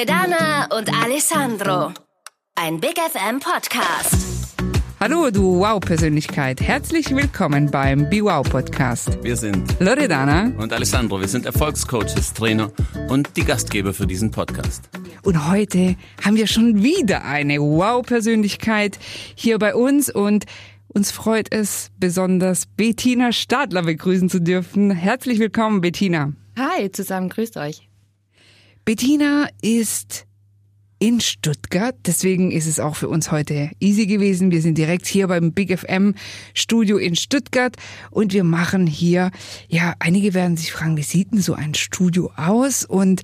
Loredana und Alessandro. Ein Big FM Podcast. Hallo, du Wow-Persönlichkeit. Herzlich willkommen beim BE WOW Podcast. Wir sind Loredana und Alessandro. Wir sind Erfolgscoaches, Trainer und die Gastgeber für diesen Podcast. Und heute haben wir schon wieder eine Wow-Persönlichkeit hier bei uns und uns freut es besonders, Bettina Stadler begrüßen zu dürfen. Herzlich willkommen, Bettina. Hi, zusammen, grüßt euch. Bettina ist in Stuttgart, deswegen ist es auch für uns heute easy gewesen. Wir sind direkt hier beim Big FM Studio in Stuttgart und wir machen hier, ja, einige werden sich fragen, wie sieht denn so ein Studio aus? Und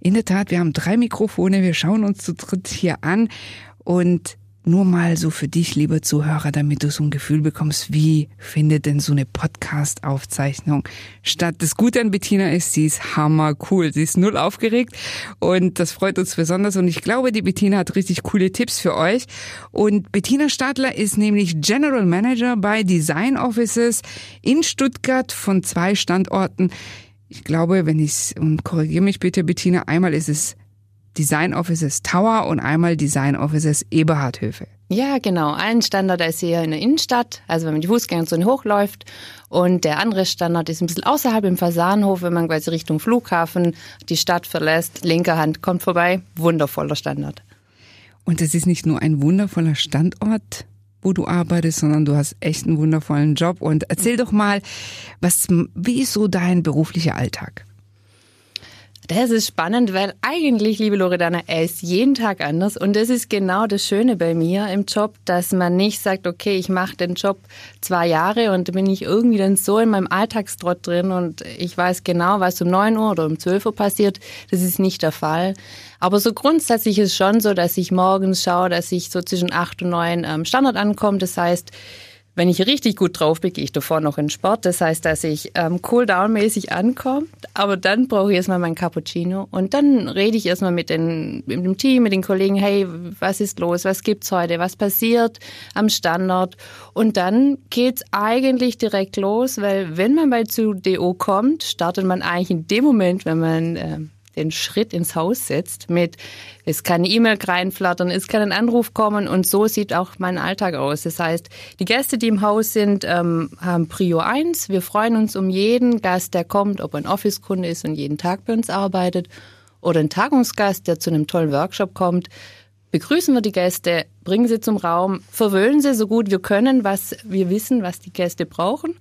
in der Tat, wir haben 3 Mikrofone, wir schauen uns zu dritt hier an und nur mal so für dich, lieber Zuhörer, damit du so ein Gefühl bekommst, wie findet denn so eine Podcast-Aufzeichnung statt. Das Gute an Bettina ist, sie ist hammercool, sie ist null aufgeregt und das freut uns besonders. Und ich glaube, die Bettina hat richtig coole Tipps für euch. Und Bettina Stadler ist nämlich General Manager bei Design Offices in Stuttgart von 2 Standorten. Ich glaube, und korrigiere mich bitte, Bettina, einmal ist es Design Offices Tower und einmal Design Offices Eberhard Höfe. Ja, genau. Ein Standort ist hier in der Innenstadt, also wenn man die Fußgängerzone hochläuft. Und der andere Standort ist ein bisschen außerhalb im Fasanhof, wenn man quasi Richtung Flughafen die Stadt verlässt. Linke Hand kommt vorbei. Wundervoller Standort. Und das ist nicht nur ein wundervoller Standort, wo du arbeitest, sondern du hast echt einen wundervollen Job. Und erzähl doch mal, wie ist so dein beruflicher Alltag? Das ist spannend, weil eigentlich, liebe Loredana, er ist jeden Tag anders und das ist genau das Schöne bei mir im Job, dass man nicht sagt, okay, ich mache den Job 2 Jahre und bin ich irgendwie dann so in meinem Alltagstrott drin und ich weiß genau, was um 9 Uhr oder um 12 Uhr passiert. Das ist nicht der Fall. Aber so grundsätzlich ist es schon so, dass ich morgens schaue, dass ich so zwischen 8 und 9 am Standort ankomme. Das heißt, wenn ich richtig gut drauf bin, gehe ich davor noch in Sport. Das heißt, dass ich cool-down-mäßig ankomme. Aber dann brauche ich erstmal meinen Cappuccino. Und dann rede ich erstmal mit dem Team, mit den Kollegen. Hey, was ist los? Was gibt's heute? Was passiert am Standort? Und dann geht's eigentlich direkt los. Weil wenn man zu DO kommt, startet man eigentlich in dem Moment, wenn man den Schritt ins Haus setzt mit, es kann eine E-Mail reinflattern, es kann ein Anruf kommen und so sieht auch mein Alltag aus. Das heißt, die Gäste, die im Haus sind, haben Prio 1. Wir freuen uns um jeden Gast, der kommt, ob er ein Office-Kunde ist und jeden Tag bei uns arbeitet oder ein Tagungsgast, der zu einem tollen Workshop kommt. Begrüßen wir die Gäste, bringen sie zum Raum, verwöhnen sie so gut wir können, was wir wissen, was die Gäste brauchen.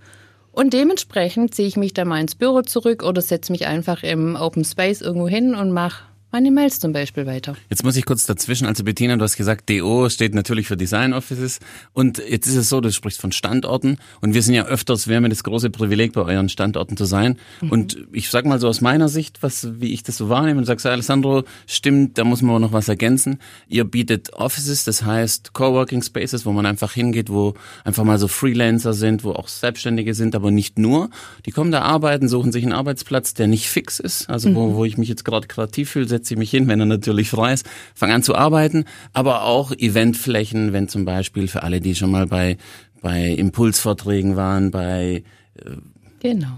Und dementsprechend ziehe ich mich dann mal ins Büro zurück oder setze mich einfach im Open Space irgendwo hin und mache meine Mails zum Beispiel weiter. Jetzt muss ich kurz dazwischen, also Bettina, du hast gesagt, DO steht natürlich für Design Offices und jetzt ist es so, du sprichst von Standorten und wir sind ja öfters, wir haben ja das große Privileg, bei euren Standorten zu sein und ich sag mal so aus meiner Sicht, wie ich das so wahrnehme und sagst, Alessandro, stimmt, da muss man noch was ergänzen. Ihr bietet Offices, das heißt Coworking Spaces, wo man einfach hingeht, wo einfach mal so Freelancer sind, wo auch Selbstständige sind, aber nicht nur. Die kommen da arbeiten, suchen sich einen Arbeitsplatz, der nicht fix ist, also wo ich mich jetzt gerade kreativ fühle, setze mich hin, wenn er natürlich frei ist, fange an zu arbeiten, aber auch Eventflächen, wenn zum Beispiel für alle, die schon mal bei Impulsvorträgen waren, bei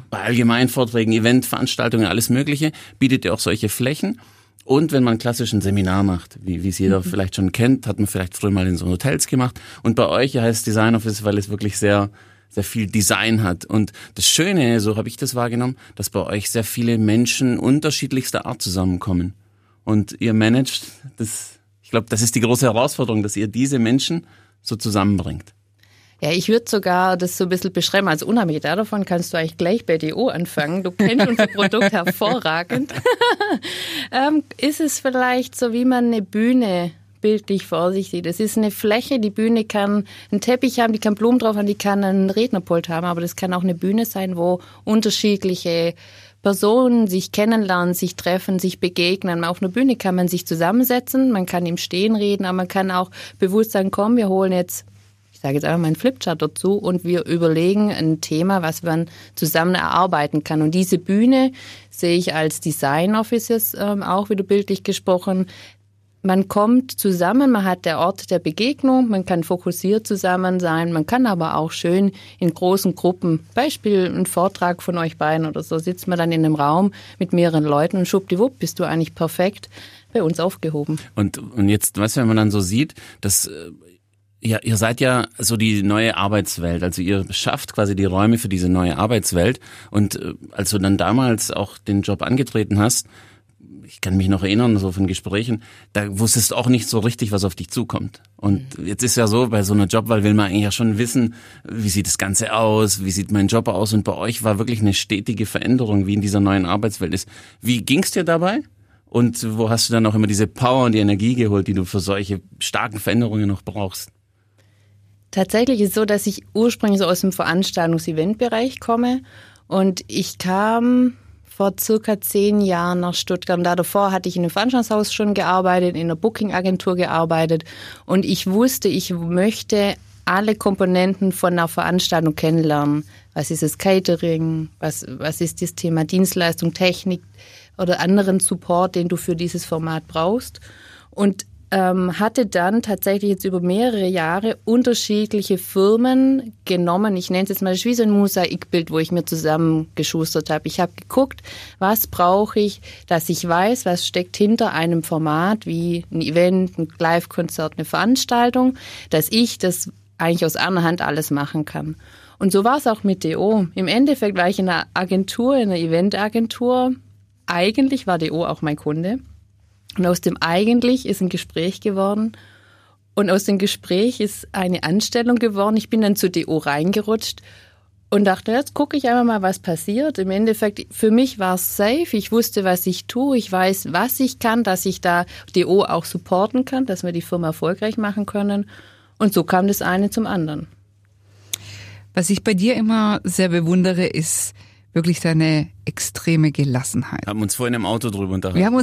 Allgemeinvorträgen, Eventveranstaltungen, alles Mögliche, bietet ihr auch solche Flächen. Und wenn man klassisch ein Seminar macht, wie es jeder vielleicht schon kennt, hat man vielleicht früher mal in so Hotels gemacht. Und bei euch heißt Design Office, weil es wirklich sehr, sehr viel Design hat. Und das Schöne, so habe ich das wahrgenommen, dass bei euch sehr viele Menschen unterschiedlichster Art zusammenkommen. Und ihr managt das, ich glaube, das ist die große Herausforderung, dass ihr diese Menschen so zusammenbringt. Ja, ich würde sogar das so ein bisschen beschreiben. Also unabhängig davon kannst du eigentlich gleich bei DO anfangen. Du kennst unser Produkt hervorragend. Ist es vielleicht so, wie man eine Bühne bildlich vorsichtig. Das ist eine Fläche, die Bühne kann einen Teppich haben, die kann Blumen drauf haben, die kann einen Rednerpult haben, aber das kann auch eine Bühne sein, wo unterschiedliche Personen sich kennenlernen, sich treffen, sich begegnen. Auf einer Bühne kann man sich zusammensetzen, man kann im Stehen reden, aber man kann auch bewusst sagen, komm, wir holen jetzt, ich sage jetzt einfach mal einen Flipchart dazu und wir überlegen ein Thema, was man zusammen erarbeiten kann. Und diese Bühne sehe ich als Design Offices auch wieder bildlich gesprochen, Man kommt zusammen, man hat der Ort der Begegnung, man kann fokussiert zusammen sein, man kann aber auch schön in großen Gruppen, Beispiel ein Vortrag von euch beiden oder so, sitzt man dann in einem Raum mit mehreren Leuten und schwuppdiwupp bist du eigentlich perfekt bei uns aufgehoben. Und jetzt, weißt du, wenn man dann so sieht, dass... Ja, ihr seid ja so die neue Arbeitswelt, also ihr schafft quasi die Räume für diese neue Arbeitswelt und als du dann damals auch den Job angetreten hast, ich kann mich noch erinnern, so von Gesprächen, da wusstest du auch nicht so richtig, was auf dich zukommt. Und jetzt ist ja so, bei so einer Jobwahl will man eigentlich ja schon wissen, wie sieht das Ganze aus, wie sieht mein Job aus und bei euch war wirklich eine stetige Veränderung, wie in dieser neuen Arbeitswelt ist. Wie ging's dir dabei? Und wo hast du dann auch immer diese Power und die Energie geholt, die du für solche starken Veränderungen noch brauchst? Tatsächlich ist es so, dass ich ursprünglich so aus dem Veranstaltungs-Event-Bereich komme und ich kam vor circa 10 Jahren nach Stuttgart und davor hatte ich in einem Veranstaltungshaus schon gearbeitet, in einer Booking-Agentur gearbeitet und ich wusste, ich möchte alle Komponenten von einer Veranstaltung kennenlernen. Was ist das Catering, was ist das Thema Dienstleistung, Technik oder anderen Support, den du für dieses Format brauchst und hatte dann tatsächlich jetzt über mehrere Jahre unterschiedliche Firmen genommen. Ich nenne es jetzt mal wie so ein Mosaikbild, wo ich mir zusammengeschustert habe. Ich habe geguckt, was brauche ich, dass ich weiß, was steckt hinter einem Format wie ein Event, ein Live-Konzert, eine Veranstaltung, dass ich das eigentlich aus einer Hand alles machen kann. Und so war es auch mit DO. Im Endeffekt war ich in einer Agentur, in einer Eventagentur. Eigentlich war DO auch mein Kunde. Und aus dem Eigentlich ist ein Gespräch geworden und aus dem Gespräch ist eine Anstellung geworden. Ich bin dann zu DO reingerutscht und dachte, jetzt gucke ich einfach mal, was passiert. Im Endeffekt, für mich war es safe. Ich wusste, was ich tue. Ich weiß, was ich kann, dass ich da DO auch supporten kann, dass wir die Firma erfolgreich machen können. Und so kam das eine zum anderen. Was ich bei dir immer sehr bewundere, ist wirklich deine extreme Gelassenheit. Wir haben uns vorhin im Auto drüber unterhalten. Ich habe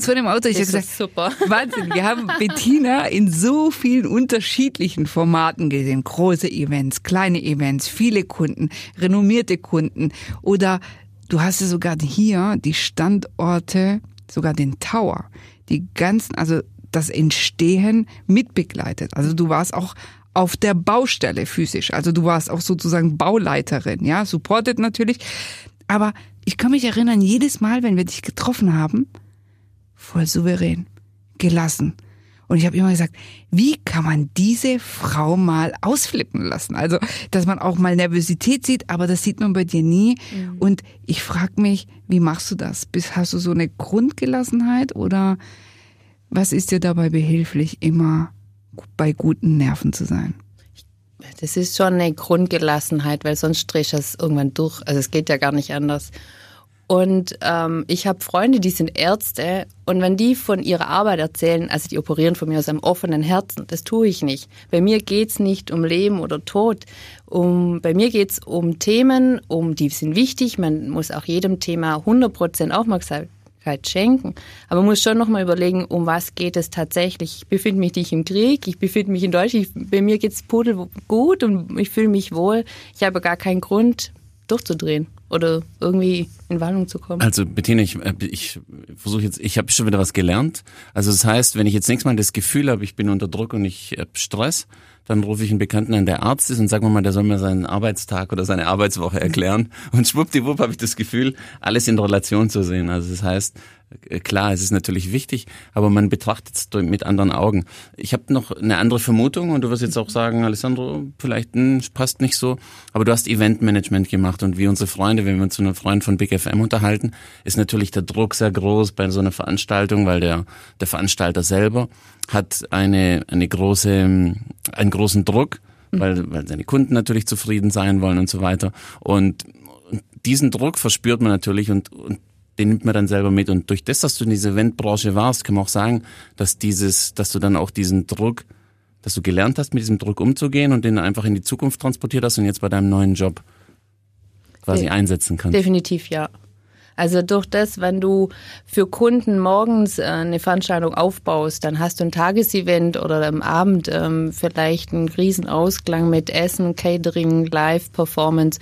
gesagt, super. Wahnsinn, wir haben Bettina in so vielen unterschiedlichen Formaten gesehen. Große Events, kleine Events, viele Kunden, renommierte Kunden. Oder du hast ja sogar hier die Standorte, sogar den Tower, die ganzen, also das Entstehen mitbegleitet. Also du warst auch auf der Baustelle physisch. Also du warst auch sozusagen Bauleiterin, ja, supported natürlich. Aber ich kann mich erinnern, jedes Mal, wenn wir dich getroffen haben, voll souverän, gelassen. Und ich habe immer gesagt, wie kann man diese Frau mal ausflippen lassen? Also, dass man auch mal Nervosität sieht, aber das sieht man bei dir nie. Mhm. Und ich frage mich, wie machst du das? Hast du so eine Grundgelassenheit oder was ist dir dabei behilflich, immer bei guten Nerven zu sein? Das ist schon eine Grundgelassenheit, weil sonst drehe ich das irgendwann durch. Also es geht ja gar nicht anders. Und ich habe Freunde, die sind Ärzte und wenn die von ihrer Arbeit erzählen, also die operieren von mir aus einem offenen Herzen, das tue ich nicht. Bei mir geht's nicht um Leben oder Tod. Bei mir geht's um Themen, die sind wichtig. Man muss auch jedem Thema 100% Aufmerksamkeit schenken. Aber man muss schon nochmal überlegen, um was geht es tatsächlich. Ich befinde mich nicht im Krieg, ich befinde mich in Deutschland, bei mir geht es pudelgut und ich fühle mich wohl. Ich habe gar keinen Grund, durchzudrehen oder irgendwie in Wallung zu kommen. Also Bettina, ich versuche jetzt, ich habe schon wieder was gelernt. Also das heißt, wenn ich jetzt nächstes Mal das Gefühl habe, ich bin unter Druck und ich habe Stress, dann rufe ich einen Bekannten an, der Arzt ist und sag mal, der soll mir seinen Arbeitstag oder seine Arbeitswoche erklären. Und schwuppdiwupp habe ich das Gefühl, alles in Relation zu sehen. Also das heißt, klar, es ist natürlich wichtig, aber man betrachtet es mit anderen Augen. Ich habe noch eine andere Vermutung und du wirst jetzt auch sagen, Alessandro, vielleicht passt nicht so, aber du hast Eventmanagement gemacht und wie unsere Freunde, wenn wir uns mit einem Freund von Big FM unterhalten, ist natürlich der Druck sehr groß bei so einer Veranstaltung, weil der Veranstalter selber hat einen großen Druck, weil seine Kunden natürlich zufrieden sein wollen und so weiter. Und diesen Druck verspürt man natürlich und den nimmt man dann selber mit. Und durch das, dass du in dieser Eventbranche warst, kann man auch sagen, dass du dann auch diesen Druck, dass du gelernt hast, mit diesem Druck umzugehen und den einfach in die Zukunft transportiert hast und jetzt bei deinem neuen Job quasi einsetzen kannst. Definitiv, ja. Also durch das, wenn du für Kunden morgens eine Veranstaltung aufbaust, dann hast du ein Tagesevent oder am Abend vielleicht einen Riesenausklang mit Essen, Catering, Live-Performance.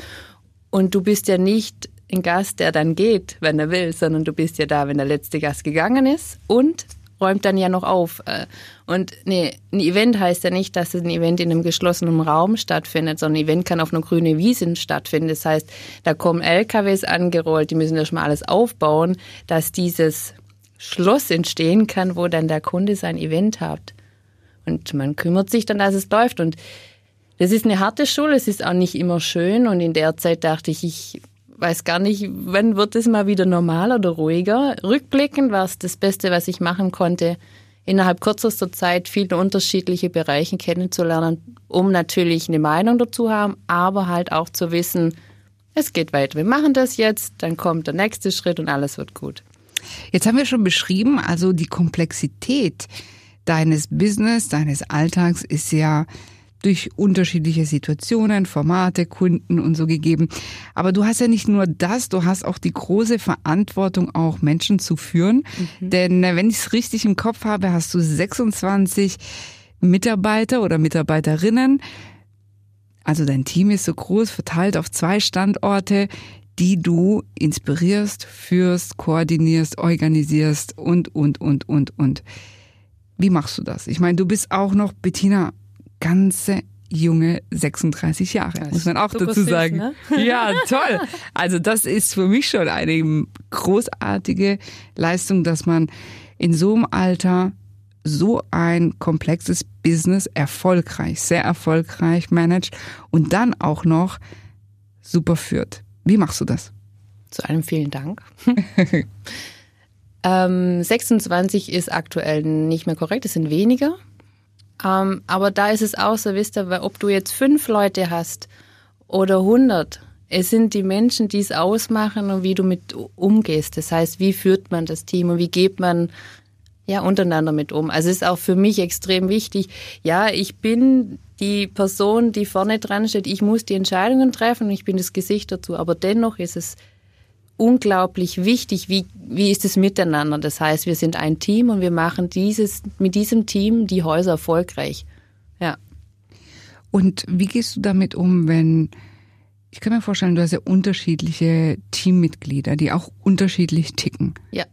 Und du bist ja nicht ein Gast, der dann geht, wenn er will, sondern du bist ja da, wenn der letzte Gast gegangen ist und räumt dann ja noch auf. Und nee, ein Event heißt ja nicht, dass ein Event in einem geschlossenen Raum stattfindet, sondern ein Event kann auf einer grünen Wiese stattfinden. Das heißt, da kommen LKWs angerollt, die müssen erstmal alles aufbauen, dass dieses Schloss entstehen kann, wo dann der Kunde sein Event hat. Und man kümmert sich dann, dass es läuft. Und das ist eine harte Schule, es ist auch nicht immer schön. Und in der Zeit dachte ich, ich weiß gar nicht, wann wird es mal wieder normal oder ruhiger. Rückblickend war es das Beste, was ich machen konnte, innerhalb kürzester Zeit viele unterschiedliche Bereiche kennenzulernen, um natürlich eine Meinung dazu haben, aber halt auch zu wissen, es geht weiter. Wir machen das jetzt, dann kommt der nächste Schritt und alles wird gut. Jetzt haben wir schon beschrieben, also die Komplexität deines Business, deines Alltags ist ja durch unterschiedliche Situationen, Formate, Kunden und so gegeben. Aber du hast ja nicht nur das, du hast auch die große Verantwortung, auch Menschen zu führen. Mhm. Denn wenn ich es richtig im Kopf habe, hast du 26 Mitarbeiter oder Mitarbeiterinnen. Also dein Team ist so groß, verteilt auf 2 Standorte, die du inspirierst, führst, koordinierst, organisierst und. Wie machst du das? Ich meine, du bist auch noch, Bettina, ganze junge 36 Jahre, muss man auch dazu sagen. Süß, ne? Ja, toll. Also das ist für mich schon eine großartige Leistung, dass man in so einem Alter so ein komplexes Business erfolgreich, sehr erfolgreich managt und dann auch noch super führt. Wie machst du das? Zu allem vielen Dank. 26 ist aktuell nicht mehr korrekt, es sind weniger. Aber da ist es auch so, wisst ihr, weil ob du jetzt 5 Leute hast oder 100, es sind die Menschen, die es ausmachen und wie du mit umgehst. Das heißt, wie führt man das Team und wie geht man untereinander mit um. Also es ist auch für mich extrem wichtig. Ja, ich bin die Person, die vorne dran steht. Ich muss die Entscheidungen treffen und ich bin das Gesicht dazu. Aber dennoch ist es unglaublich wichtig, wie ist es miteinander. Das heißt, wir sind ein Team und wir machen mit diesem Team die Häuser erfolgreich. Ja. Und wie gehst du damit um, wenn, ich kann mir vorstellen, du hast ja unterschiedliche Teammitglieder, die auch unterschiedlich ticken. Ja.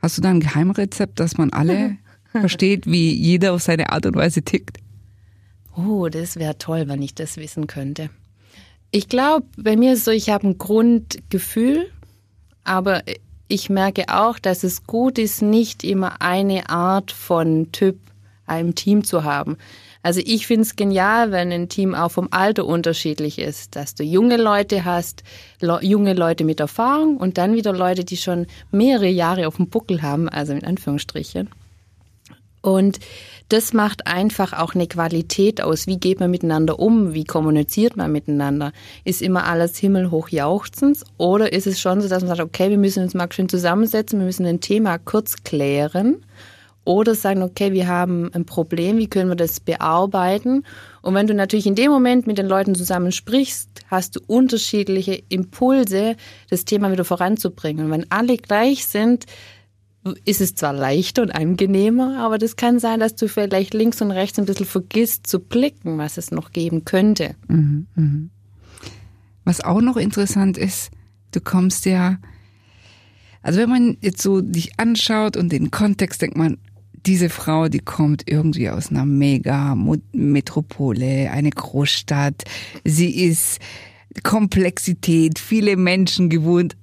Hast du da ein Geheimrezept, dass man alle versteht, wie jeder auf seine Art und Weise tickt? Oh, das wäre toll, wenn ich das wissen könnte. Ich glaube, bei mir ist es so, ich habe ein Grundgefühl. Aber ich merke auch, dass es gut ist, nicht immer eine Art von Typ einem Team zu haben. Also ich finde es genial, wenn ein Team auch vom Alter unterschiedlich ist, dass du junge Leute hast, junge Leute mit Erfahrung und dann wieder Leute, die schon mehrere Jahre auf dem Buckel haben, also in Anführungsstrichen. Und das macht einfach auch eine Qualität aus. Wie geht man miteinander um? Wie kommuniziert man miteinander? Ist immer alles himmelhoch jauchzend? Oder ist es schon so, dass man sagt, okay, wir müssen uns mal schön zusammensetzen, wir müssen ein Thema kurz klären? Oder sagen, okay, wir haben ein Problem, wie können wir das bearbeiten? Und wenn du natürlich in dem Moment mit den Leuten zusammen sprichst, hast du unterschiedliche Impulse, das Thema wieder voranzubringen. Und wenn alle gleich sind, ist es zwar leichter und angenehmer, aber das kann sein, dass du vielleicht links und rechts ein bisschen vergisst zu blicken, was es noch geben könnte. Mhm, mhm. Was auch noch interessant ist, du kommst ja, also wenn man jetzt so dich anschaut und den Kontext, denkt man, diese Frau, die kommt irgendwie aus einer Mega-Metropole, eine Großstadt, sie ist Komplexität, viele Menschen gewohnt,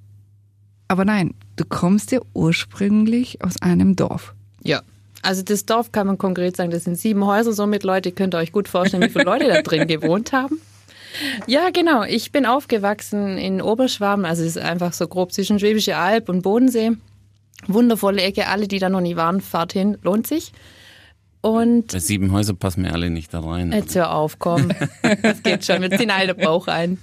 aber nein, du kommst ja ursprünglich aus einem Dorf. Ja, also das Dorf kann man konkret sagen, das sind 7 Häuser, somit Leute, könnt ihr euch gut vorstellen, wie viele Leute da drin gewohnt haben. Ja, genau, ich bin aufgewachsen in Oberschwaben, also es ist einfach so grob zwischen Schwäbische Alb und Bodensee. Wundervolle Ecke, alle, die da noch nie waren, fahrt hin, lohnt sich. Und 7 Häuser passen mir alle nicht da rein. Jetzt hör auf, komm, das geht schon, wir ziehen alle den Bauch ein.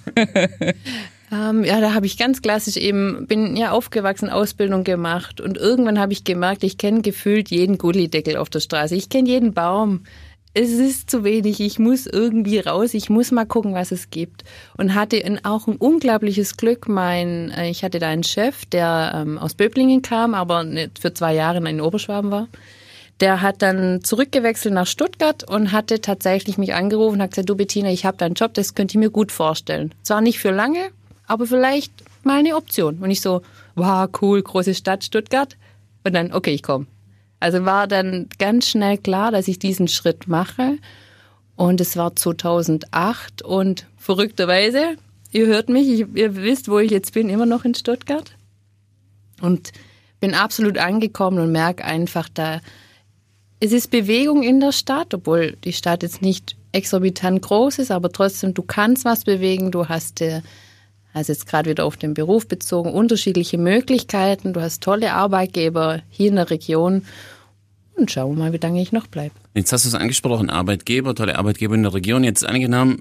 Ja, da habe ich ganz klassisch bin aufgewachsen, Ausbildung gemacht und irgendwann habe ich gemerkt, ich kenne gefühlt jeden Gullideckel auf der Straße, ich kenne jeden Baum. Es ist zu wenig, ich muss irgendwie raus, ich muss mal gucken, was es gibt. Und hatte auch ein unglaubliches Glück, ich hatte da einen Chef, der aus Böblingen kam, aber für 2 Jahre in Oberschwaben war. Der hat dann zurückgewechselt nach Stuttgart und hatte tatsächlich mich angerufen und hat gesagt, du Bettina, ich habe da einen Job, das könnte ich mir gut vorstellen. Zwar nicht für lange, aber vielleicht mal eine Option. Und ich so, wow, cool, große Stadt Stuttgart. Und dann, okay, ich komme. Also war dann ganz schnell klar, dass ich diesen Schritt mache. Und es war 2008 und verrückterweise, ihr hört mich, ihr wisst, wo ich jetzt bin, immer noch in Stuttgart. Und bin absolut angekommen und merke einfach, es ist Bewegung in der Stadt, obwohl die Stadt jetzt nicht exorbitant groß ist, aber trotzdem, du kannst was bewegen, du hast, also jetzt gerade wieder auf den Beruf bezogen, unterschiedliche Möglichkeiten, du hast tolle Arbeitgeber hier in der Region. Und schauen wir mal, wie lange ich noch bleibe. Jetzt hast du es angesprochen, Arbeitgeber, tolle Arbeitgeber in der Region. Jetzt angenommen,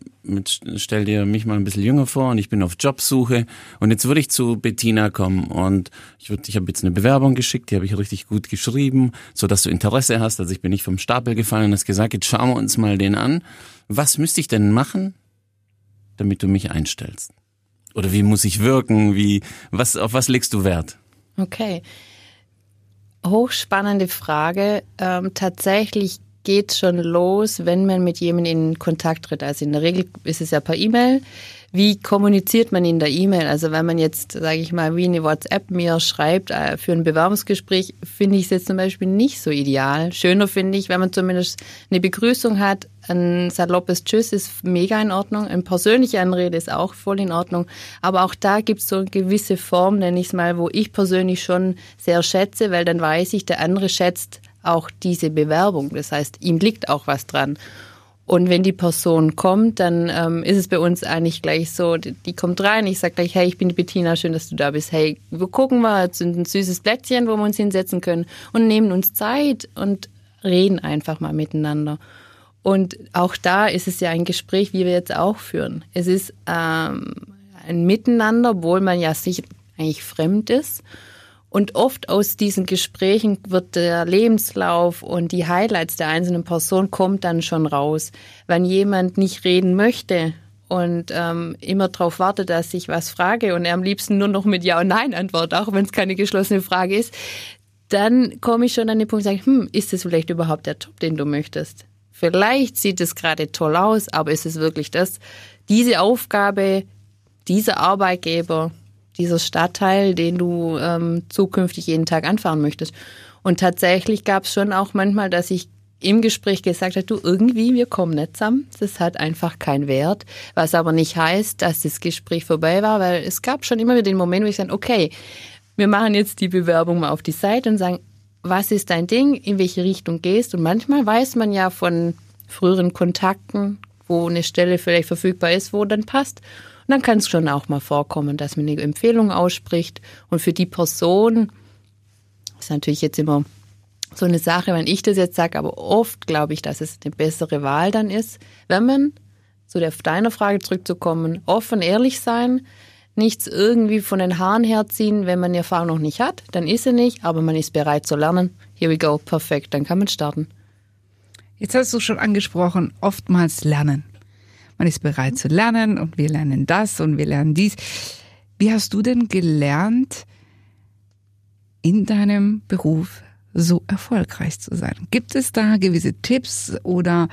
stell dir mich mal ein bisschen jünger vor und ich bin auf Jobsuche. Und jetzt würde ich zu Bettina kommen und ich habe jetzt eine Bewerbung geschickt, die habe ich richtig gut geschrieben, sodass du Interesse hast. Also ich bin nicht vom Stapel gefallen und hast gesagt, jetzt schauen wir uns mal den an. Was müsste ich denn machen, damit du mich einstellst? Oder wie muss ich wirken? Auf was legst du Wert? Okay. Hochspannende Frage. Tatsächlich geht schon los, wenn man mit jemandem in Kontakt tritt. Also in der Regel ist es ja per E-Mail. Wie kommuniziert man in der E-Mail? Also wenn man jetzt, sage ich mal, wie eine WhatsApp mir schreibt für ein Bewerbungsgespräch, finde ich es jetzt zum Beispiel nicht so ideal. Schöner finde ich, wenn man zumindest eine Begrüßung hat. Ein saloppes Tschüss ist mega in Ordnung. Eine persönliche Anrede ist auch voll in Ordnung. Aber auch da gibt es so eine gewisse Form, nenne ich es mal, wo ich persönlich schon sehr schätze, weil dann weiß ich, der andere schätzt auch diese Bewerbung. Das heißt, ihm liegt auch was dran. Und wenn die Person kommt, dann ist es bei uns eigentlich gleich so, die kommt rein, ich sage gleich, hey, ich bin die Bettina, schön, dass du da bist. Hey, wir gucken mal, jetzt ein süßes Plätzchen, wo wir uns hinsetzen können und nehmen uns Zeit und reden einfach mal miteinander. Und auch da ist es ja ein Gespräch, wie wir jetzt auch führen. Es ist ein Miteinander, obwohl man ja sich eigentlich fremd ist. Und oft aus diesen Gesprächen wird der Lebenslauf und die Highlights der einzelnen Person kommt dann schon raus. Wenn jemand nicht reden möchte und immer darauf wartet, dass ich was frage und er am liebsten nur noch mit Ja und Nein antwortet, auch wenn es keine geschlossene Frage ist, dann komme ich schon an den Punkt und sage, ist das vielleicht überhaupt der Job, den du möchtest? Vielleicht sieht es gerade toll aus, aber ist es wirklich das? Diese Aufgabe, dieser Arbeitgeber, dieser Stadtteil, den du zukünftig jeden Tag anfahren möchtest. Und tatsächlich gab es schon auch manchmal, dass ich im Gespräch gesagt habe, du irgendwie, wir kommen nicht zusammen. Das hat einfach keinen Wert. Was aber nicht heißt, dass das Gespräch vorbei war, weil es gab schon immer wieder den Moment, wo ich sage, okay, wir machen jetzt die Bewerbung mal auf die Seite und sagen, was ist dein Ding, in welche Richtung gehst? Und manchmal weiß man ja von früheren Kontakten, wo eine Stelle vielleicht verfügbar ist, wo dann passt. Und dann kann es schon auch mal vorkommen, dass man eine Empfehlung ausspricht. Und für die Person ist natürlich jetzt immer so eine Sache, wenn ich das jetzt sage, aber oft glaube ich, dass es eine bessere Wahl dann ist, wenn man, zu deiner Frage zurückzukommen, offen, ehrlich sein, nichts irgendwie von den Haaren herziehen. Wenn man die Erfahrung noch nicht hat, dann ist sie nicht, aber man ist bereit zu lernen. Here we go, perfekt, dann kann man starten. Jetzt hast du schon angesprochen, oftmals lernen. Man ist bereit zu lernen und wir lernen das und wir lernen dies. Wie hast du denn gelernt, in deinem Beruf so erfolgreich zu sein? Gibt es da gewisse Tipps oder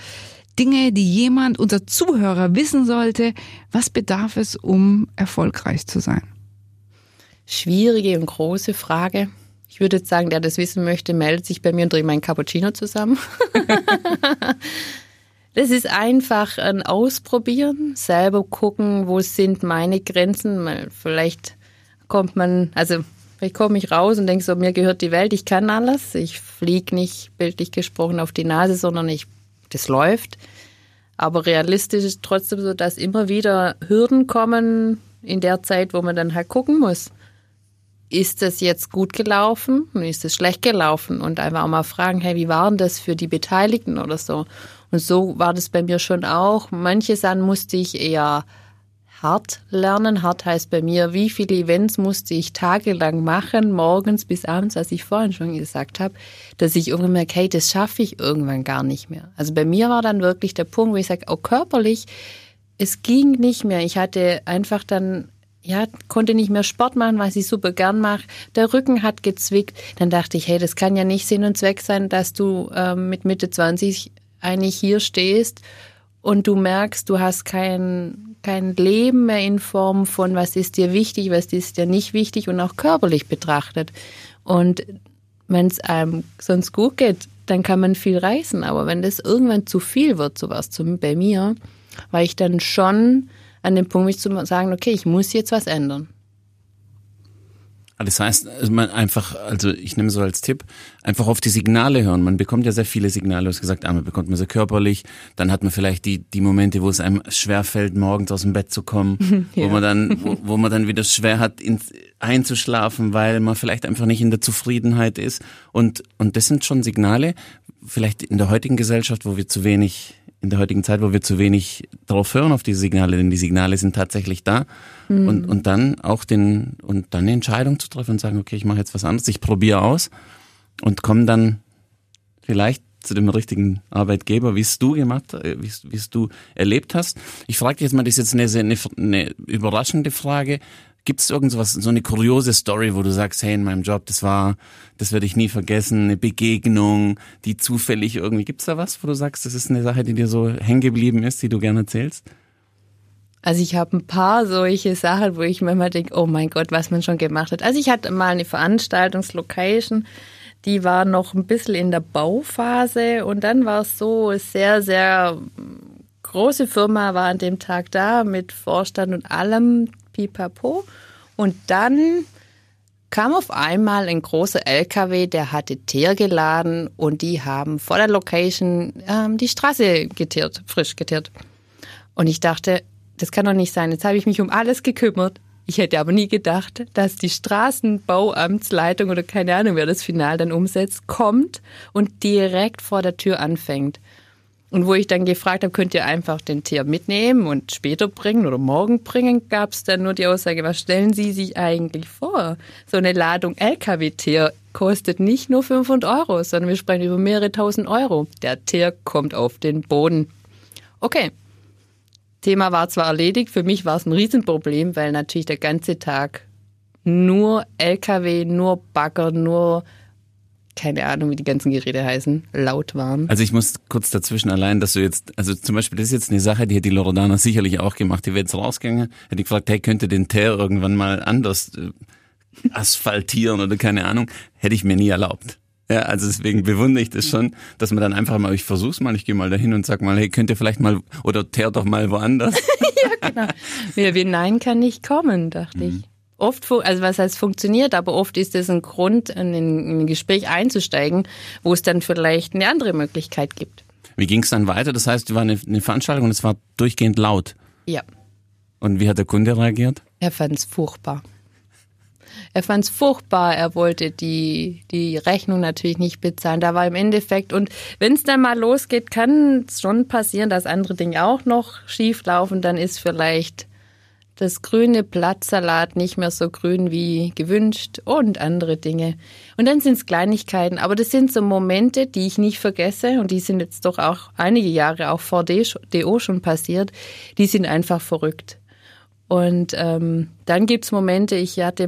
Dinge, die jemand, unser Zuhörer, wissen sollte? Was bedarf es, um erfolgreich zu sein? Schwierige und große Frage. Ich würde jetzt sagen, der das wissen möchte, meldet sich bei mir und trinkt meinen Cappuccino zusammen. Das ist einfach ein Ausprobieren, selber gucken, wo sind meine Grenzen. Vielleicht komme ich raus und denke so, mir gehört die Welt, ich kann alles. Ich fliege nicht, bildlich gesprochen, auf die Nase, sondern das läuft. Aber realistisch ist trotzdem so, dass immer wieder Hürden kommen in der Zeit, wo man dann halt gucken muss. Ist das jetzt gut gelaufen? Ist das schlecht gelaufen? Und einfach auch mal fragen, hey, wie war denn das für die Beteiligten oder so? Und so war das bei mir schon auch. Manche Sachen musste ich eher hart lernen. Hart heißt bei mir, wie viele Events musste ich tagelang machen, morgens bis abends, was ich vorhin schon gesagt habe, dass ich irgendwann merke, hey, das schaffe ich irgendwann gar nicht mehr. Also bei mir war dann wirklich der Punkt, wo ich sage, körperlich, es ging nicht mehr. Ich hatte einfach dann, konnte nicht mehr Sport machen, was ich super gern mache. Der Rücken hat gezwickt. Dann dachte ich, hey, das kann ja nicht Sinn und Zweck sein, dass du mit Mitte 20 eigentlich hier stehst und du merkst, du hast kein Leben mehr in Form von, was ist dir wichtig, was ist dir nicht wichtig und auch körperlich betrachtet. Und wenn es einem sonst gut geht, dann kann man viel reisen. Aber wenn das irgendwann zu viel wird, so war es bei mir, war ich dann schon an dem Punkt, mich zu sagen, okay, ich muss jetzt was ändern. Das heißt, man einfach, also ich nehme so als Tipp, einfach auf die Signale hören. Man bekommt ja sehr viele Signale, du hast gesagt, einmal bekommt man sie körperlich, dann hat man vielleicht die Momente, wo es einem schwerfällt, morgens aus dem Bett zu kommen, ja. wo man dann wieder schwer hat, einzuschlafen, weil man vielleicht einfach nicht in der Zufriedenheit ist. Und das sind schon Signale, vielleicht in der heutigen Gesellschaft, wo wir zu wenig drauf hören auf diese Signale, denn die Signale sind tatsächlich da. Mhm. Und dann auch eine Entscheidung zu treffen und sagen, okay, ich mache jetzt was anderes, ich probiere aus und komme dann vielleicht zu dem richtigen Arbeitgeber, wie es du erlebt hast. Ich frage dich jetzt mal, das ist jetzt eine überraschende Frage. Gibt es irgendwas, so eine kuriose Story, wo du sagst, hey, in meinem Job, das werde ich nie vergessen, eine Begegnung, die zufällig irgendwie, gibt es da was, wo du sagst, das ist eine Sache, die dir so hängen geblieben ist, die du gerne erzählst? Also ich habe ein paar solche Sachen, wo ich manchmal denke, oh mein Gott, was man schon gemacht hat. Also ich hatte mal eine Veranstaltungslocation, die war noch ein bisschen in der Bauphase und dann war es so, sehr, sehr große Firma war an dem Tag da mit Vorstand und allem, Pipapo. Und dann kam auf einmal ein großer LKW, der hatte Teer geladen und die haben vor der Location die Straße geteert, frisch geteert. Und ich dachte, das kann doch nicht sein. Jetzt habe ich mich um alles gekümmert. Ich hätte aber nie gedacht, dass die Straßenbauamtsleitung oder keine Ahnung, wer das final dann umsetzt, kommt und direkt vor der Tür anfängt. Und wo ich dann gefragt habe, könnt ihr einfach den Teer mitnehmen und später bringen oder morgen bringen, gab es dann nur die Aussage, was stellen Sie sich eigentlich vor? So eine Ladung LKW-Teer kostet nicht nur 500 €, sondern wir sprechen über mehrere tausend Euro. Der Teer kommt auf den Boden. Okay, Thema war zwar erledigt, für mich war es ein Riesenproblem, weil natürlich der ganze Tag nur LKW, nur Bagger, nur... keine Ahnung, wie die ganzen Geräte heißen, laut waren. Also ich muss kurz dazwischen allein, dass du jetzt, also zum Beispiel, das ist jetzt eine Sache, die hat die Loredana sicherlich auch gemacht, die wäre jetzt rausgegangen, hätte gefragt, hey, könnt ihr den Teer irgendwann mal anders asphaltieren oder keine Ahnung, hätte ich mir nie erlaubt. Ja, also deswegen bewundere ich das schon, dass man dann einfach mal, ich versuch's mal, ich gehe mal dahin und sag mal, hey, könnt ihr vielleicht mal, oder teer doch mal woanders. Ja, genau. Wie Nein kann nicht kommen, dachte ich. Oft, also was heißt funktioniert, aber oft ist es ein Grund, in ein Gespräch einzusteigen, wo es dann vielleicht eine andere Möglichkeit gibt. Wie ging es dann weiter? Das heißt, es war eine Veranstaltung und es war durchgehend laut. Ja. Und wie hat der Kunde reagiert? Er fand es furchtbar. Er wollte die Rechnung natürlich nicht bezahlen. Da war im Endeffekt, und wenn es dann mal losgeht, kann es schon passieren, dass andere Dinge auch noch schief laufen. Dann ist vielleicht das grüne Blattsalat nicht mehr so grün wie gewünscht und andere Dinge. Und dann sind es Kleinigkeiten, aber das sind so Momente, die ich nicht vergesse und die sind jetzt doch auch einige Jahre auch vor DO schon passiert, die sind einfach verrückt. Und dann gibt's Momente, ich durfte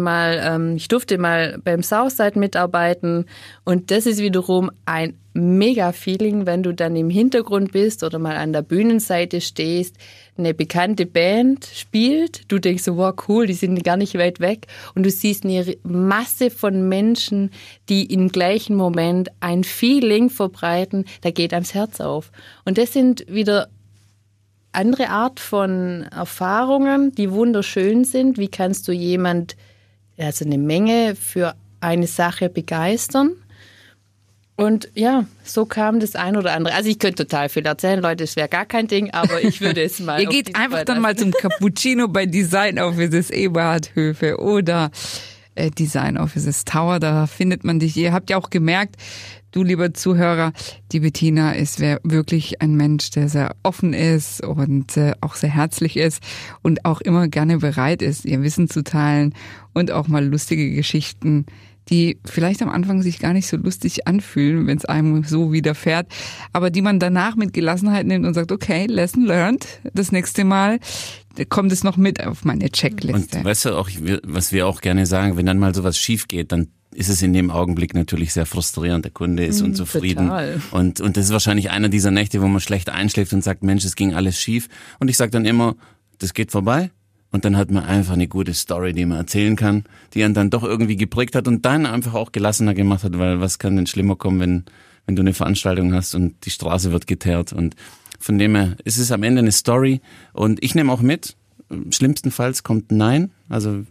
mal beim Southside mitarbeiten und das ist wiederum ein Mega-Feeling, wenn du dann im Hintergrund bist oder mal an der Bühnenseite stehst, eine bekannte Band spielt, du denkst so, wow, cool, die sind gar nicht weit weg und du siehst eine Masse von Menschen, die im gleichen Moment ein Feeling verbreiten, da geht einem das Herz auf. Und das sind wieder andere Art von Erfahrungen, die wunderschön sind. Wie kannst du jemand, also eine Menge, für eine Sache begeistern? Und ja, so kam das ein oder andere. Also ich könnte total viel erzählen, Leute, es wäre gar kein Ding, aber ich würde es mal... Ihr geht einfach dann mal zum Cappuccino bei Design Offices Eberhard Höfe oder Design Offices Tower, da findet man dich. Ihr habt ja auch gemerkt, du lieber Zuhörer, die Bettina ist wirklich ein Mensch, der sehr offen ist und auch sehr herzlich ist und auch immer gerne bereit ist, ihr Wissen zu teilen und auch mal lustige Geschichten, die vielleicht am Anfang sich gar nicht so lustig anfühlen, wenn es einem so widerfährt, aber die man danach mit Gelassenheit nimmt und sagt, okay, lesson learned, das nächste Mal kommt es noch mit auf meine Checkliste. Und weißt du auch, was wir auch gerne sagen, wenn dann mal sowas schief geht, dann ist es in dem Augenblick natürlich sehr frustrierend. Der Kunde ist unzufrieden. Total. Und das ist wahrscheinlich einer dieser Nächte, wo man schlecht einschläft und sagt, Mensch, es ging alles schief. Und ich sage dann immer, das geht vorbei. Und dann hat man einfach eine gute Story, die man erzählen kann, die einen dann doch irgendwie geprägt hat und dann einfach auch gelassener gemacht hat, weil was kann denn schlimmer kommen, wenn du eine Veranstaltung hast und die Straße wird geteert. Und von dem her ist es am Ende eine Story. Und ich nehme auch mit, schlimmstenfalls kommt Nein, also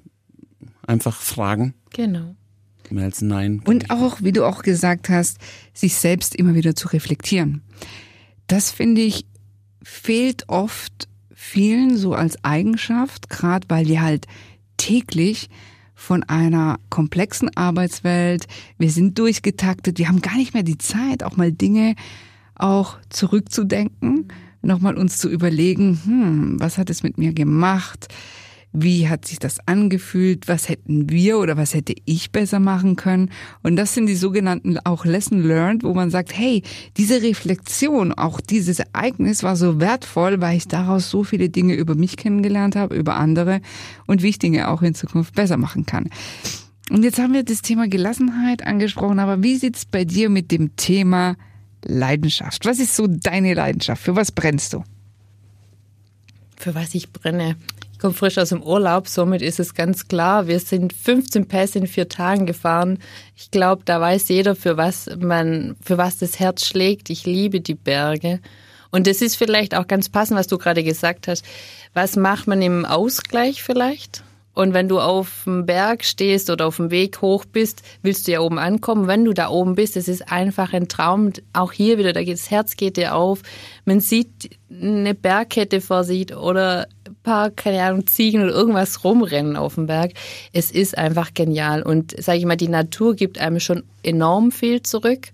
einfach fragen. Genau. Mehr als Nein. Und auch, wie du auch gesagt hast, sich selbst immer wieder zu reflektieren. Das, finde ich, fehlt oft vielen so als Eigenschaft, gerade weil die halt täglich von einer komplexen Arbeitswelt, wir sind durchgetaktet, wir haben gar nicht mehr die Zeit, auch mal Dinge auch zurückzudenken, nochmal uns zu überlegen, was hat es mit mir gemacht? Wie hat sich das angefühlt? Was hätten wir oder was hätte ich besser machen können? Und das sind die sogenannten auch Lesson Learned, wo man sagt, hey, diese Reflexion, auch dieses Ereignis war so wertvoll, weil ich daraus so viele Dinge über mich kennengelernt habe, über andere und wie ich Dinge auch in Zukunft besser machen kann. Und jetzt haben wir das Thema Gelassenheit angesprochen, aber wie sieht's bei dir mit dem Thema Leidenschaft? Was ist so deine Leidenschaft? Für was brennst du? Für was ich brenne? Ich komme frisch aus dem Urlaub, somit ist es ganz klar, wir sind 15 Pässe in 4 Tagen gefahren. Ich glaube, da weiß jeder, für was das Herz schlägt. Ich liebe die Berge. Und das ist vielleicht auch ganz passend, was du gerade gesagt hast. Was macht man im Ausgleich vielleicht? Und wenn du auf dem Berg stehst oder auf dem Weg hoch bist, willst du ja oben ankommen. Wenn du da oben bist, es ist einfach ein Traum. Auch hier wieder, das Herz geht dir auf. Man sieht eine Bergkette vor sich oder ein paar, keine Ahnung, Ziegen oder irgendwas rumrennen auf dem Berg. Es ist einfach genial. Und sage ich mal, die Natur gibt einem schon enorm viel zurück.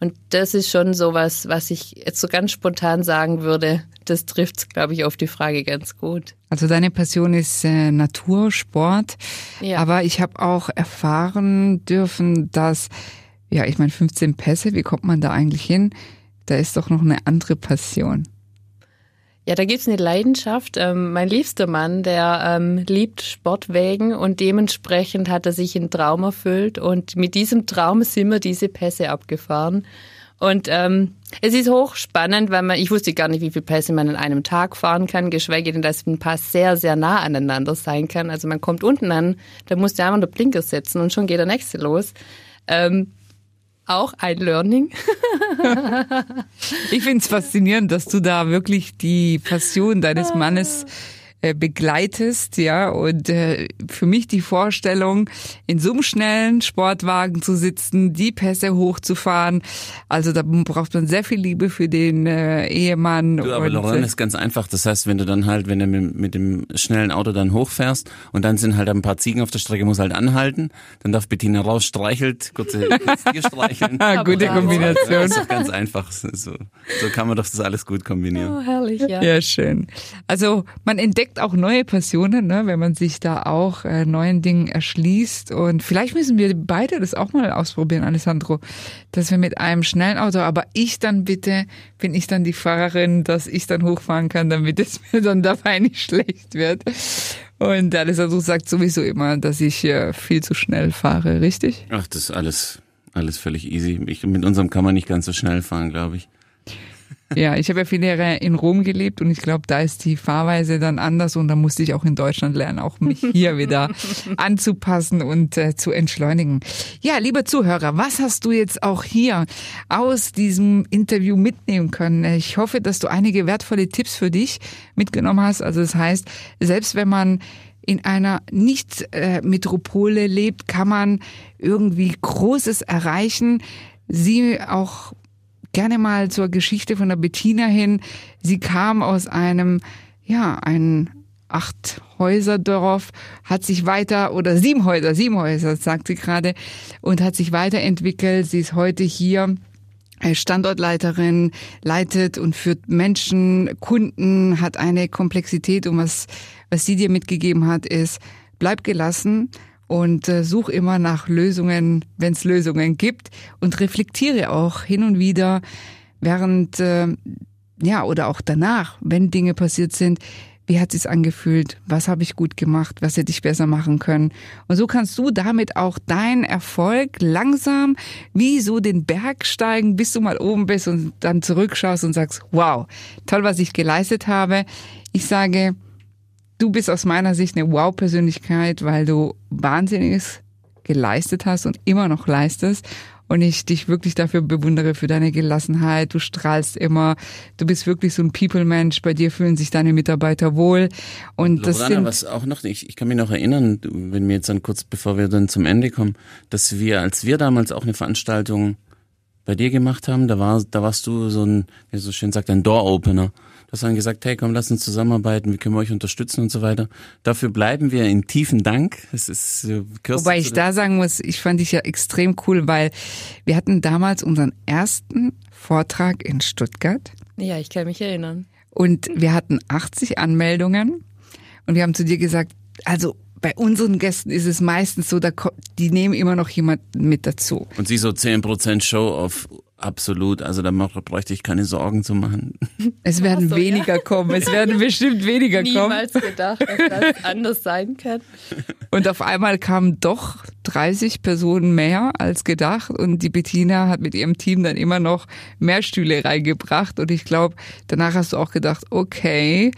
Und das ist schon sowas, was ich jetzt so ganz spontan sagen würde, das trifft, glaube ich, auf die Frage ganz gut. Also deine Passion ist Natur, Sport, ja. Aber ich habe auch erfahren dürfen, dass, ja, ich meine 15 Pässe, wie kommt man da eigentlich hin? Da ist doch noch eine andere Passion. Ja, da gibt's eine Leidenschaft. Mein liebster Mann, der liebt Sportwägen und dementsprechend hat er sich einen Traum erfüllt und mit diesem Traum sind wir diese Pässe abgefahren. Und es ist hochspannend, weil ich wusste gar nicht, wie viele Pässe man an einem Tag fahren kann, geschweige denn, dass ein Pass sehr, sehr nah aneinander sein kann. Also man kommt unten an, da muss der einmal den Blinker setzen und schon geht der nächste los. Auch ein Learning. Ich finde es faszinierend, dass du da wirklich die Passion deines Mannes begleitest, ja, und für mich die Vorstellung, in so einem schnellen Sportwagen zu sitzen, die Pässe hochzufahren, also da braucht man sehr viel Liebe für den Ehemann. Du, aber Loredana ist ganz einfach, das heißt, wenn du dann halt, wenn du mit dem schnellen Auto dann hochfährst und dann sind halt ein paar Ziegen auf der Strecke, muss halt anhalten, dann darf Bettina raus, streichelt, kurz Ziege streicheln. Gute Kombination. Das ist doch ganz einfach, so kann man doch das alles gut kombinieren. Oh, herrlich, ja. Ja, schön. Also, man entdeckt auch neue Passionen, ne, wenn man sich da auch neuen Dingen erschließt. Und vielleicht müssen wir beide das auch mal ausprobieren, Alessandro, dass wir mit einem schnellen Auto, aber ich dann bitte, bin ich dann die Fahrerin, dass ich dann hochfahren kann, damit es mir dann dabei nicht schlecht wird. Und Alessandro sagt sowieso immer, dass ich viel zu schnell fahre, richtig? Ach, das ist alles völlig easy. Mit unserem kann man nicht ganz so schnell fahren, glaube ich. Ja, ich habe ja viele Jahre in Rom gelebt und ich glaube, da ist die Fahrweise dann anders und da musste ich auch in Deutschland lernen, auch mich hier wieder anzupassen und zu entschleunigen. Ja, lieber Zuhörer, was hast du jetzt auch hier aus diesem Interview mitnehmen können? Ich hoffe, dass du einige wertvolle Tipps für dich mitgenommen hast. Also das heißt, selbst wenn man in einer Nicht-Metropole lebt, kann man irgendwie Großes erreichen, sie auch gerne mal zur Geschichte von der Bettina hin. Sie kam aus einem, ja, ein 8-Häuser-Dorf, hat sich weiter, oder 7 Häuser, sagt sie gerade, und hat sich weiterentwickelt. Sie ist heute hier Standortleiterin, leitet und führt Menschen, Kunden, hat eine Komplexität. Und was sie dir mitgegeben hat, ist, bleib gelassen. Und such immer nach Lösungen, wenn es Lösungen gibt und reflektiere auch hin und wieder während, ja, oder auch danach, wenn Dinge passiert sind, wie hat es sich angefühlt, was habe ich gut gemacht, was hätte ich besser machen können. Und so kannst du damit auch deinen Erfolg langsam wie so den Berg steigen, bis du mal oben bist und dann zurückschaust und sagst, wow, toll, was ich geleistet habe. Ich sage, Du bist aus meiner Sicht eine Wow-Persönlichkeit, weil du Wahnsinniges geleistet hast und immer noch leistest. Und ich dich wirklich dafür bewundere, für deine Gelassenheit. Du strahlst immer. Du bist wirklich so ein People-Mensch. Bei dir fühlen sich deine Mitarbeiter wohl. Und Loredana, das sind was auch noch, ich kann mich noch erinnern, wenn wir jetzt dann kurz, bevor wir dann zum Ende kommen, dass wir, als wir damals auch eine Veranstaltung bei dir gemacht haben, da warst du so ein, wie man so schön sagt, ein Door-Opener. Du hast dann gesagt, hey, komm, lass uns zusammenarbeiten, wie können wir euch unterstützen und so weiter. Dafür bleiben wir in tiefen Dank. Es ist, wobei ich da sagen muss, ich fand dich ja extrem cool, weil wir hatten damals unseren ersten Vortrag in Stuttgart. Ja, ich kann mich erinnern. Und wir hatten 80 Anmeldungen und wir haben zu dir gesagt, also bei unseren Gästen ist es meistens so, die nehmen immer noch jemanden mit dazu. Und sie so 10% Show-off. Absolut, also da bräuchte ich keine Sorgen zu machen. Es werden weniger kommen, es werden bestimmt weniger kommen. Niemals gedacht, dass das anders sein kann. Und auf einmal kamen doch 30 Personen mehr als gedacht und die Bettina hat mit ihrem Team dann immer noch mehr Stühle reingebracht und ich glaube, danach hast du auch gedacht, okay,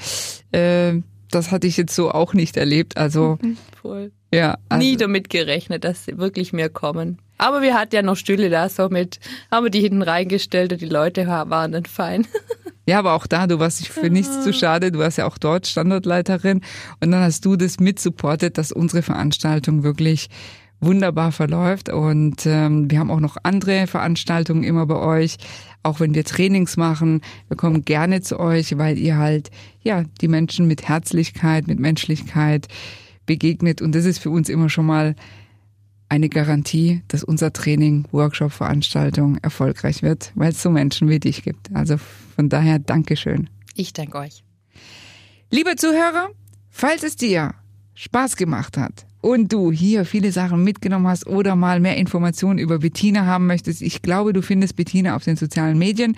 das hatte ich jetzt so auch nicht erlebt. Also voll. Ja, also. Nie damit gerechnet, dass wirklich mehr kommen. Aber wir hatten ja noch Stühle da, somit haben wir die hinten reingestellt und die Leute waren dann fein. Ja, aber auch da, du warst dich für nichts zu schade, du warst ja auch dort Standortleiterin und dann hast du das mitsupportet, dass unsere Veranstaltung wirklich wunderbar verläuft und wir haben auch noch andere Veranstaltungen immer bei euch, auch wenn wir Trainings machen, wir kommen gerne zu euch, weil ihr halt ja die Menschen mit Herzlichkeit, mit Menschlichkeit begegnet und das ist für uns immer schon mal eine Garantie, dass unser Training, Workshop, Veranstaltung erfolgreich wird, weil es so Menschen wie dich gibt. Also von daher Dankeschön. Ich danke euch. Liebe Zuhörer, falls es dir Spaß gemacht hat und du hier viele Sachen mitgenommen hast oder mal mehr Informationen über Bettina haben möchtest, ich glaube, du findest Bettina auf den sozialen Medien,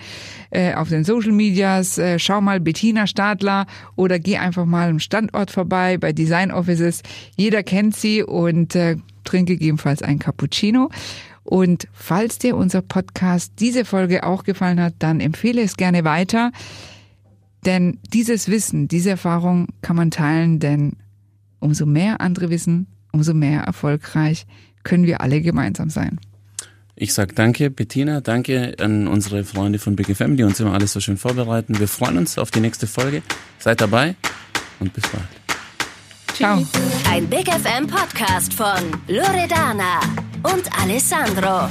auf den Social Medias. Schau mal Bettina Stadler oder geh einfach mal am Standort vorbei bei Design Offices. Jeder kennt sie und trinke gegebenenfalls einen Cappuccino. Und falls dir unser Podcast, diese Folge auch gefallen hat, dann empfehle es gerne weiter. Denn dieses Wissen, diese Erfahrung kann man teilen, denn umso mehr andere wissen, umso mehr erfolgreich können wir alle gemeinsam sein. Ich sage danke, Bettina, danke an unsere Freunde von Big FM, die uns immer alles so schön vorbereiten. Wir freuen uns auf die nächste Folge. Seid dabei und bis bald. Ciao. Ein Big FM Podcast von Loredana und Alessandro.